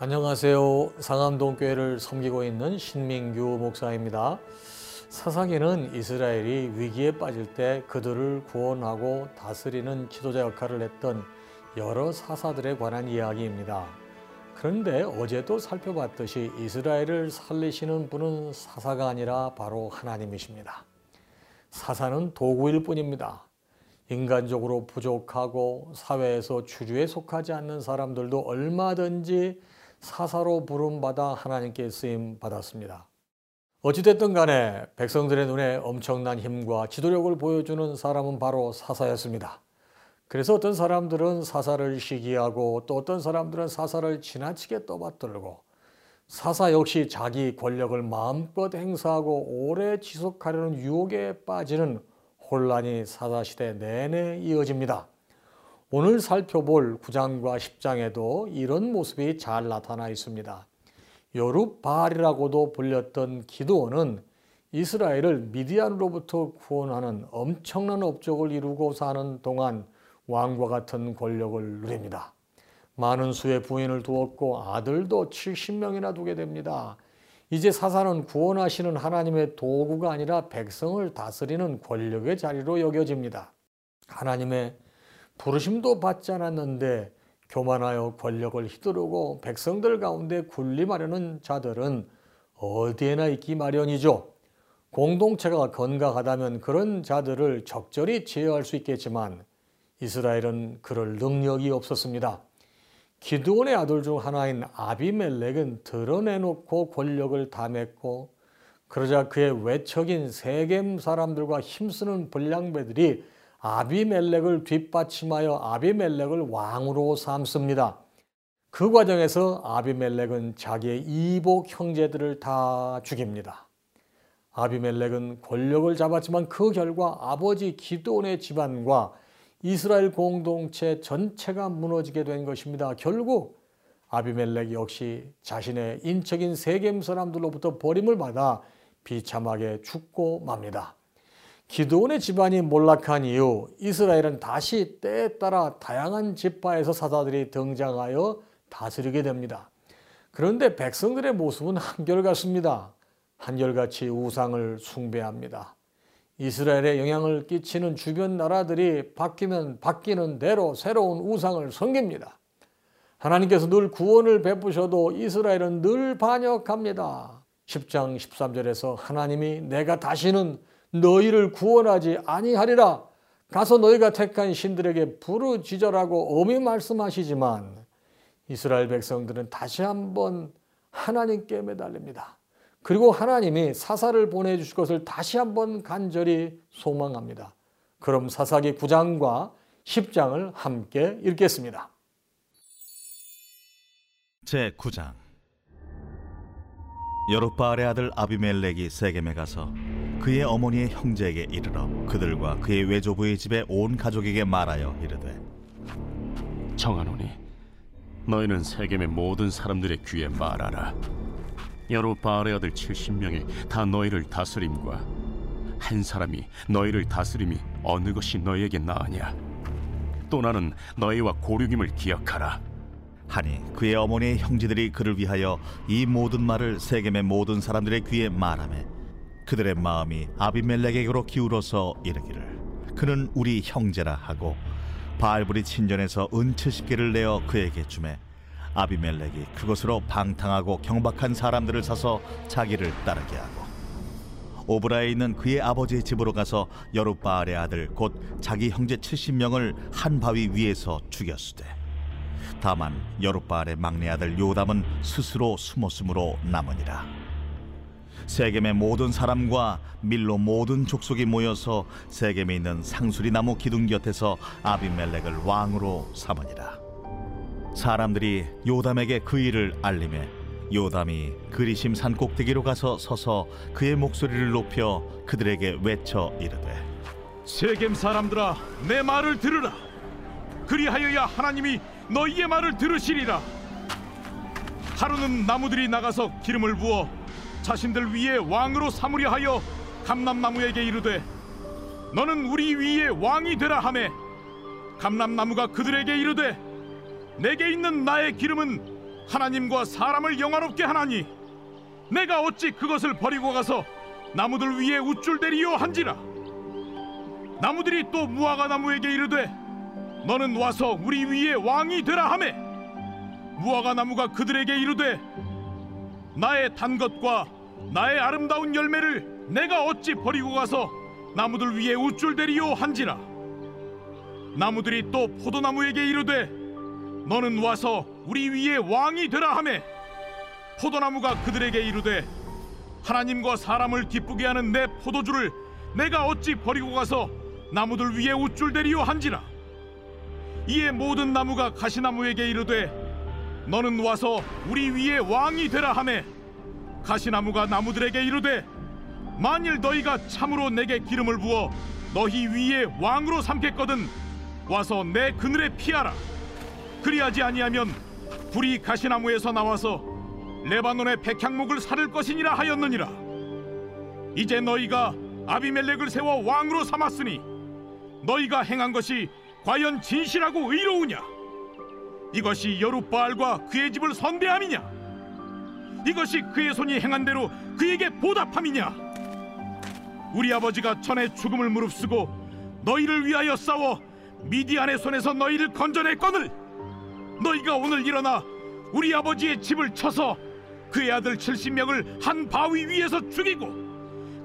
안녕하세요. 상암동교회를 섬기고 있는 신민규 목사입니다. 사사기는 이스라엘이 위기에 빠질 때 그들을 구원하고 다스리는 지도자 역할을 했던 여러 사사들에 관한 이야기입니다. 그런데 어제도 살펴봤듯이 이스라엘을 살리시는 분은 사사가 아니라 바로 하나님이십니다. 사사는 도구일 뿐입니다. 인간적으로 부족하고 사회에서 주류에 속하지 않는 사람들도 얼마든지 사사로 부름받아 하나님께 쓰임받았습니다. 어찌됐든 간에 백성들의 눈에 엄청난 힘과 지도력을 보여주는 사람은 바로 사사였습니다. 그래서 어떤 사람들은 사사를 시기하고 또 어떤 사람들은 사사를 지나치게 떠받들고 사사 역시 자기 권력을 마음껏 행사하고 오래 지속하려는 유혹에 빠지는 혼란이 사사시대 내내 이어집니다. 오늘 살펴볼 9장과 10장에도 이런 모습이 잘 나타나 있습니다. 여룹바알이라고도 불렸던 기드온은 이스라엘을 미디안으로부터 구원하는 엄청난 업적을 이루고 사는 동안 왕과 같은 권력을 누립니다. 많은 수의 부인을 두었고 아들도 70명이나 두게 됩니다. 이제 사사는 구원하시는 하나님의 도구가 아니라 백성을 다스리는 권력의 자리로 여겨집니다. 하나님의 부르심도 받지 않았는데 교만하여 권력을 휘두르고 백성들 가운데 군림하려는 자들은 어디에나 있기 마련이죠. 공동체가 건강하다면 그런 자들을 적절히 제어할 수 있겠지만 이스라엘은 그럴 능력이 없었습니다. 기드온의 아들 중 하나인 아비멜렉은 드러내놓고 권력을 탐했고 그러자 그의 외척인 세겜 사람들과 힘쓰는 불량배들이 아비멜렉을 뒷받침하여 아비멜렉을 왕으로 삼습니다. 그 과정에서 아비멜렉은 자기의 이복 형제들을 다 죽입니다. 아비멜렉은 권력을 잡았지만 그 결과 아버지 기드온의 집안과 이스라엘 공동체 전체가 무너지게 된 것입니다. 결국 아비멜렉 역시 자신의 인척인 세겜 사람들로부터 버림을 받아 비참하게 죽고 맙니다. 기드온의 집안이 몰락한 이후 이스라엘은 다시 때에 따라 다양한 지파에서 사사들이 등장하여 다스리게 됩니다. 그런데 백성들의 모습은 한결같습니다. 한결같이 우상을 숭배합니다. 이스라엘에 영향을 끼치는 주변 나라들이 바뀌면 바뀌는 대로 새로운 우상을 섬깁니다. 하나님께서 늘 구원을 베푸셔도 이스라엘은 늘 반역합니다. 10장 13절에서 하나님이 내가 다시는 너희를 구원하지 아니하리라. 가서 너희가 택한 신들에게 부르짖으라고 엄히 말씀하시지만 이스라엘 백성들은 다시 한번 하나님께 매달립니다. 그리고 하나님이 사사를 보내주실 것을 다시 한번 간절히 소망합니다. 그럼 사사기 9장과 10장을 함께 읽겠습니다. 제9장 여룹바알의 아들 아비멜렉이 세겜에 가서 그의 어머니의 형제에게 이르러 그들과 그의 외조부의 집에 온 가족에게 말하여 이르되 청하노니 너희는 세겜의 모든 사람들의 귀에 말하라. 여룹바알의 아들 70명이 다 너희를 다스림과 한 사람이 너희를 다스림이 어느 것이 너희에게 나으냐. 또 나는 너희와 고륙임을 기억하라 하니 그의 어머니의 형제들이 그를 위하여 이 모든 말을 세겜의 모든 사람들의 귀에 말하며 그들의 마음이 아비멜렉에게로 기울어서 이르기를 그는 우리 형제라 하고 바알불이 친전에서 은채 10개를 내어 그에게 주매 아비멜렉이 그것으로 방탕하고 경박한 사람들을 사서 자기를 따르게 하고 오브라에 있는 그의 아버지의 집으로 가서 여룹바알의 아들 곧 자기 형제 70명을 한 바위 위에서 죽였으되 다만 여룹바알의 막내 아들 요담은 스스로 숨었으므로 남으니라. 세겜의 모든 사람과 밀로 모든 족속이 모여서 세겜에 있는 상수리나무 기둥 곁에서 아비멜렉을 왕으로 삼으니라. 사람들이 요담에게 그 일을 알리매 요담이 그리심 산 꼭대기로 가서 서서 그의 목소리를 높여 그들에게 외쳐 이르되 세겜 사람들아 내 말을 들으라. 그리하여야 하나님이 너희의 말을 들으시리라. 하루는 나무들이 나가서 기름을 부어 자신들 위에 왕으로 삼으려 하여 감람나무에게 이르되 너는 우리 위에 왕이 되라 하매 감람나무가 그들에게 이르되 내게 있는 나의 기름은 하나님과 사람을 영화롭게 하나니 내가 어찌 그것을 버리고 가서 나무들 위에 우쭐대리요 한지라. 나무들이 또 무화과나무에게 이르되 너는 와서 우리 위에 왕이 되라 하매 무화과나무가 그들에게 이르되 나의 단 것과 나의 아름다운 열매를 내가 어찌 버리고 가서 나무들 위에 우쭐대리요 한지라. 나무들이 또 포도나무에게 이르되 너는 와서 우리 위에 왕이 되라 하매 포도나무가 그들에게 이르되 하나님과 사람을 기쁘게 하는 내 포도주를 내가 어찌 버리고 가서 나무들 위에 우쭐대리요 한지라. 이에 모든 나무가 가시나무에게 이르되 너는 와서 우리 위에 왕이 되라 하매 가시나무가 나무들에게 이르되 만일 너희가 참으로 내게 기름을 부어 너희 위에 왕으로 삼겠거든 와서 내 그늘에 피하라. 그리하지 아니하면 불이 가시나무에서 나와서 레바논의 백향목을 사를 것이니라 하였느니라. 이제 너희가 아비멜렉을 세워 왕으로 삼았으니 너희가 행한 것이 과연 진실하고 의로우냐? 이것이 여룻바알과 그의 집을 선대함이냐? 이것이 그의 손이 행한 대로 그에게 보답함이냐? 우리 아버지가 전에 죽음을 무릅쓰고 너희를 위하여 싸워 미디안의 손에서 너희를 건져냈거늘 너희가 오늘 일어나 우리 아버지의 집을 쳐서 그의 아들 70명을 한 바위 위에서 죽이고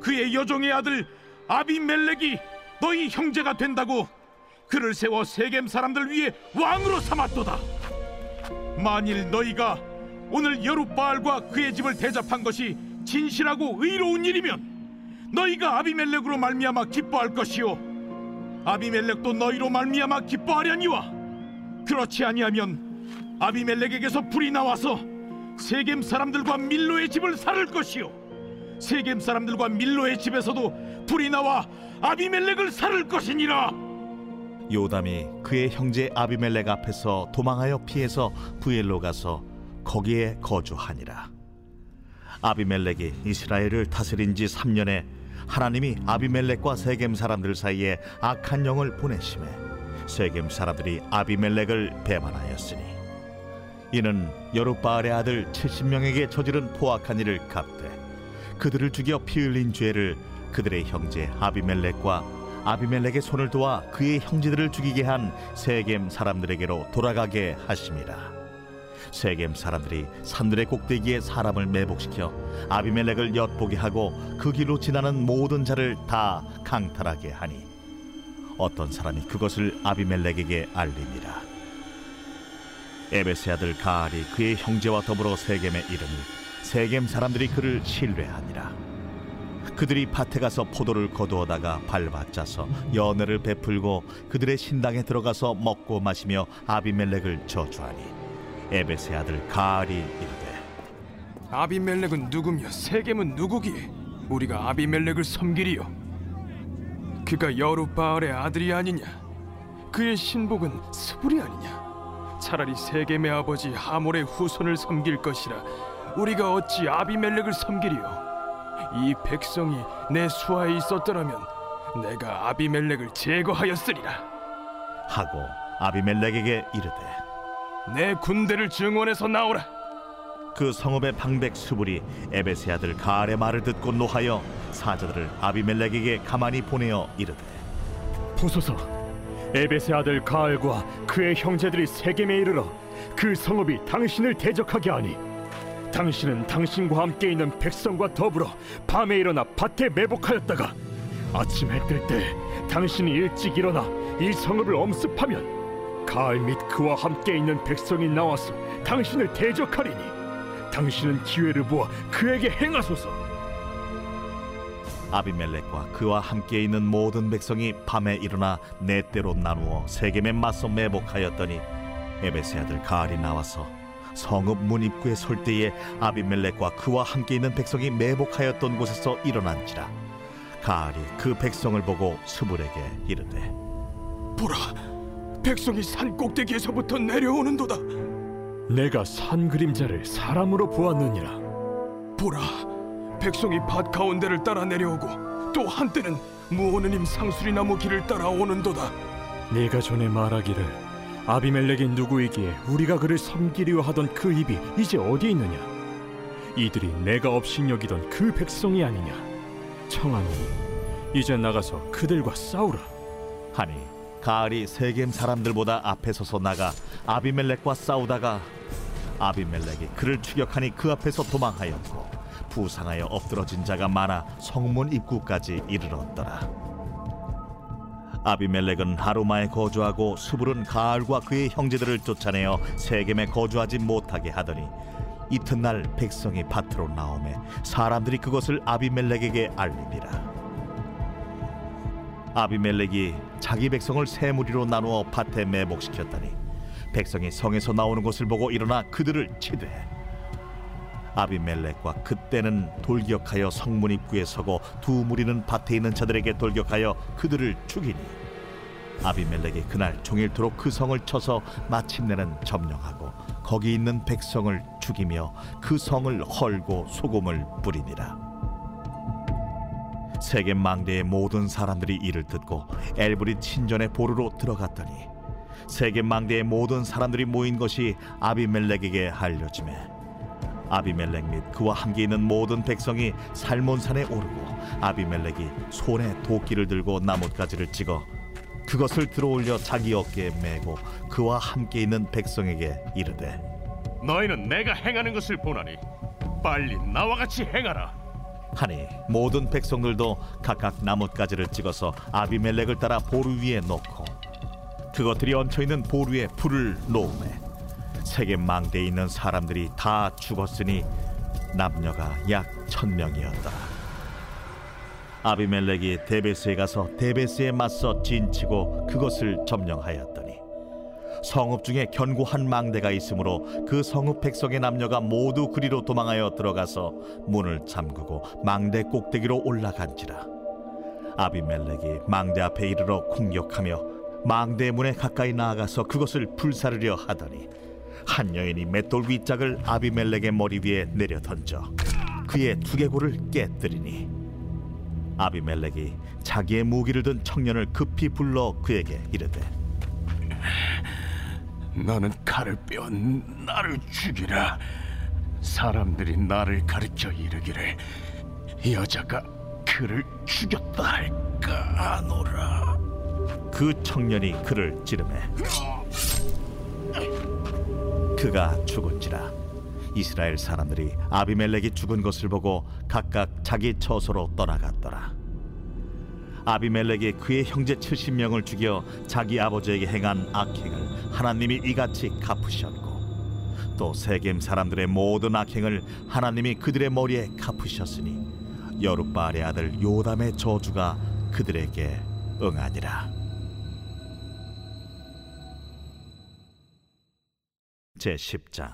그의 여종의 아들 아비멜렉이 너희 형제가 된다고 그를 세워 세겜 사람들 위에 왕으로 삼았도다. 만일 너희가 오늘 여룻바알과 그의 집을 대접한 것이 진실하고 의로운 일이면 너희가 아비멜렉으로 말미암아 기뻐할 것이요 아비멜렉도 너희로 말미암아 기뻐하려니와 그렇지 아니하면 아비멜렉에게서 불이 나와서 세겜 사람들과 밀로의 집을 사를 것이요 세겜 사람들과 밀로의 집에서도 불이 나와 아비멜렉을 사를 것이니라. 요담이 그의 형제 아비멜렉 앞에서 도망하여 피해서 부엘로 가서 거기에 거주하니라. 아비멜렉이 이스라엘을 다스린 지 3년에 하나님이 아비멜렉과 세겜 사람들 사이에 악한 영을 보내심에 세겜 사람들이 아비멜렉을 배반하였으니 이는 여룻바알의 아들 70명에게 저지른 포악한 일을 갚되 그들을 죽여 피 흘린 죄를 그들의 형제 아비멜렉과 아비멜렉의 손을 도와 그의 형제들을 죽이게 한 세겜 사람들에게로 돌아가게 하심이라. 세겜 사람들이 산들의 꼭대기에 사람을 매복시켜 아비멜렉을 엿보게 하고 그 길로 지나는 모든 자를 다 강탈하게 하니 어떤 사람이 그것을 아비멜렉에게 알림이라. 에벳의 아들 가알이 그의 형제와 더불어 세겜에 이르니 세겜 사람들이 그를 신뢰하니라. 그들이 밭에 가서 포도를 거두어다가 밟아짜서 연회를 베풀고 그들의 신당에 들어가서 먹고 마시며 아비멜렉을 저주하니 에벳의 아들 가알이 이르되 아비멜렉은 누구며 세겜은 누구기에 우리가 아비멜렉을 섬기리요? 그가 여룻바알의 아들이 아니냐? 그의 신복은 스불이 아니냐? 차라리 세겜의 아버지 하몰의 후손을 섬길 것이라. 우리가 어찌 아비멜렉을 섬기리요? 이 백성이 내 수하에 있었더라면 내가 아비멜렉을 제거하였으리라 하고 아비멜렉에게 이르되 내 군대를 증원해서 나오라. 그 성읍의 방백 스불이 에벳의 아들 가알의 말을 듣고 노하여 사자들을 아비멜렉에게 가만히 보내어 이르되 보소서, 에벳의 아들 가알과 그의 형제들이 세겜에 이르러 그 성읍이 당신을 대적하게 하니 당신은 당신과 함께 있는 백성과 더불어 밤에 일어나 밭에 매복하였다가 아침 해뜰 때 당신이 일찍 일어나 이 성읍을 엄습하면 가알 및 그와 함께 있는 백성이 나와서 당신을 대적하리니 당신은 기회를 보아 그에게 행하소서. 아비멜렉과 그와 함께 있는 모든 백성이 밤에 일어나 넷대로 나누어 세겜에 맞서 매복하였더니 에벳의 아들 가알이 나와서 성읍 문 입구에 설 때에 아비멜렉과 그와 함께 있는 백성이 매복하였던 곳에서 일어난지라. 가알이 그 백성을 보고 스불에게 이르되 보라, 백성이 산 꼭대기에서부터 내려오는도다. 내가 산 그림자를 사람으로 보았느니라. 보라, 백성이 밭 가운데를 따라 내려오고 또 한때는 무오느님 상수리나무 길을 따라 오는도다. 네가 전에 말하기를 아비멜렉이 누구이기에 우리가 그를 섬기려 하던 그 입이 이제 어디 있느냐? 이들이 내가 업신여기던 그 백성이 아니냐? 청하노니 이제 나가서 그들과 싸우라. 하니 가알이 세겜 사람들보다 앞에 서서 나가 아비멜렉과 싸우다가 아비멜렉이 그를 추격하니 그 앞에서 도망하였고 부상하여 엎드러진 자가 많아 성문 입구까지 이르렀더라. 아비멜렉은 하루마에 거주하고 스불은 가알과 그의 형제들을 쫓아내어 세겜에 거주하지 못하게 하더니 이튿날 백성이 밭으로 나오매 사람들이 그것을 아비멜렉에게 알리니라. 아비멜렉이 자기 백성을 세 무리로 나누어 밭에 매복시켰더니 백성이 성에서 나오는 것을 보고 일어나 그들을 치되 아비멜렉과 그때는 돌격하여 성문 입구에 서고 두 무리는 밭에 있는 자들에게 돌격하여 그들을 죽이니 아비멜렉이 그날 종일토록 그 성을 쳐서 마침내는 점령하고 거기 있는 백성을 죽이며 그 성을 헐고 소금을 뿌리니라. 세겜 망대의 모든 사람들이 이를 듣고 엘브릿 신전의 보루로 들어갔더니 세겜 망대의 모든 사람들이 모인 것이 아비멜렉에게 알려지매 아비멜렉 및 그와 함께 있는 모든 백성이 살몬산에 오르고 아비멜렉이 손에 도끼를 들고 나뭇가지를 찍어 그것을 들어올려 자기 어깨에 메고 그와 함께 있는 백성에게 이르되 너희는 내가 행하는 것을 보나니 빨리 나와 같이 행하라 하니 모든 백성들도 각각 나뭇가지를 찍어서 아비멜렉을 따라 보루 위에 놓고 그것들이 얹혀있는 보루에 불을 놓으매 세겜 망대에 있는 사람들이 다 죽었으니 남녀가 약 1000명이었다. 아비멜렉이 데베스에 가서 데베스에 맞서 진치고 그것을 점령하였더니 성읍 중에 견고한 망대가 있으므로 그 성읍 백성의 남녀가 모두 그리로 도망하여 들어가서 문을 잠그고 망대 꼭대기로 올라간지라. 아비멜렉이 망대 앞에 이르러 공격하며 망대 문에 가까이 나아가서 그것을 불사르려 하더니 한 여인이 맷돌 윗짝을 아비멜렉의 머리 위에 내려던져 그의 두개골을 깨뜨리니 아비멜렉이 자기의 무기를 든 청년을 급히 불러 그에게 이르되 너는 칼을 빼어 나를 죽이라. 사람들이 나를 가르쳐 이르기를 여자가 그를 죽였다 할까 아노라. 그 청년이 그를 찌르매 그가 죽은지라. 이스라엘 사람들이 아비멜렉이 죽은 것을 보고 각각 자기 처소로 떠나갔더라. 아비멜렉이 그의 형제 70명을 죽여 자기 아버지에게 행한 악행을 하나님이 이같이 갚으셨고 또 세겜 사람들의 모든 악행을 하나님이 그들의 머리에 갚으셨으니 여룻바알의 아들 요담의 저주가 그들에게 응하니라. 제 10장.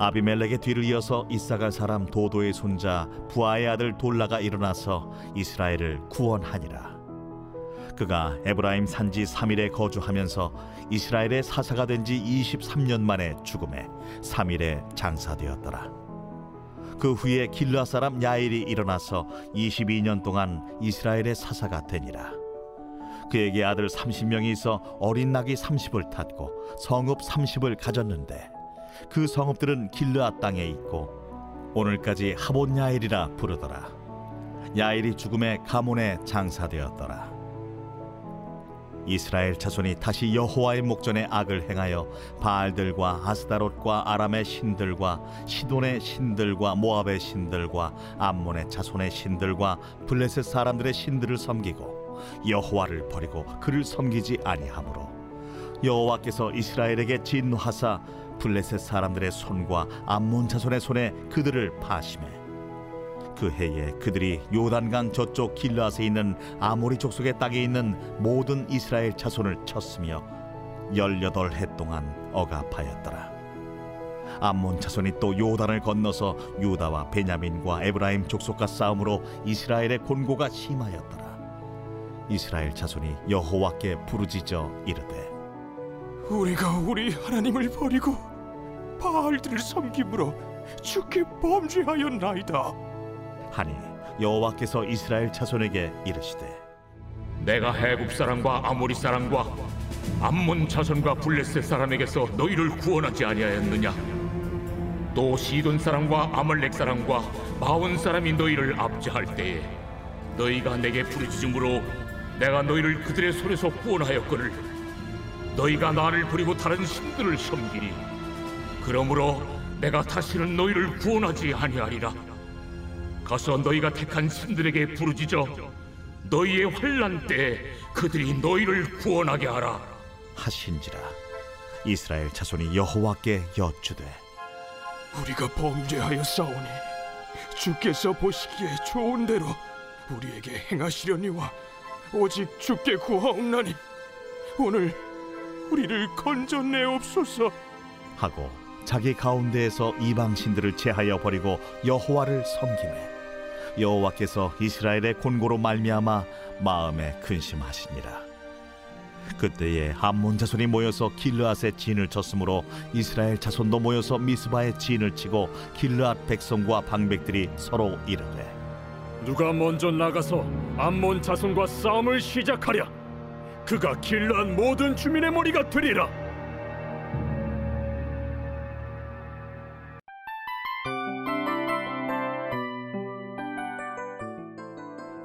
아비멜렉의 뒤를 이어서 이사갈 사람 도도의 손자 부아의 아들 돌라가 일어나서 이스라엘을 구원하니라. 그가 에브라임 산지 3일에 거주하면서 이스라엘의 사사가 된 지 23년 만에 죽음에 3일에 장사되었더라. 그 후에 길라 사람 야일이 일어나서 22년 동안 이스라엘의 사사가 되니라. 그에게 아들 30명이 있어 어린 낙이 30을 탔고 성읍 30을 가졌는데 그 성읍들은 길르앗 땅에 있고 오늘까지 하본야일이라 부르더라. 야일이 죽음에 가문에 장사되었더라. 이스라엘 자손이 다시 여호와의 목전에 악을 행하여 바알들과 아스다롯과 아람의 신들과 시돈의 신들과 모압의 신들과 암몬의 자손의 신들과 블레셋 사람들의 신들을 섬기고 여호와를 버리고 그를 섬기지 아니하므로 여호와께서 이스라엘에게 진노하사 블레셋 사람들의 손과 암몬 자손의 손에 그들을 파심해 그 해에 그들이 요단강 저쪽 길르앗에 있는 아모리 족속의 땅에 있는 모든 이스라엘 자손을 쳤으며 18해 동안 억압하였더라. 암몬 자손이 또 요단을 건너서 유다와 베냐민과 에브라임 족속과 싸움으로 이스라엘의 곤고가 심하였더라. 이스라엘 자손이 여호와께 부르짖어 이르되 우리가 우리 하나님을 버리고 바알들을 섬김으로 죽게 범죄하였나이다 하니 여호와께서 이스라엘 자손에게 이르시되 내가 해굽 사람과 아모리 사람과 암몬 자손과 블레셋 사람에게서 너희를 구원하지 아니하였느냐? 또 시돈 사람과 아말렉 사람과 마온 사람이 너희를 압제할 때에 너희가 내게 부르짖음으로 내가 너희를 그들의 손에서 구원하였거늘 너희가 나를 버리고 다른 신들을 섬기니 그러므로 내가 다시는 너희를 구원하지 아니하리라. 가서 너희가 택한 신들에게 부르짖어 너희의 환난 때에 그들이 너희를 구원하게 하라 하신지라. 이스라엘 자손이 여호와께 여쭈되, 우리가 범죄하여 싸우니 주께서 보시기에 좋은 대로 우리에게 행하시려니와 오직 주께 구하옵나니 오늘 우리를 건져내옵소서 하고 자기 가운데에서 이방 신들을 제하여 버리고 여호와를 섬기매 여호와께서 이스라엘의 곤고로 말미암아 마음에 근심하시니라. 그때에 암몬 자손이 모여서 길르앗에 진을 쳤으므로 이스라엘 자손도 모여서 미스바에 진을 치고 길르앗 백성과 방백들이 서로 이르되, 누가 먼저 나가서 암몬 자손과 싸움을 시작하랴. 그가 길르앗 모든 주민의 머리가 되리라.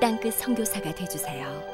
땅끝 선교사가 되어주세요.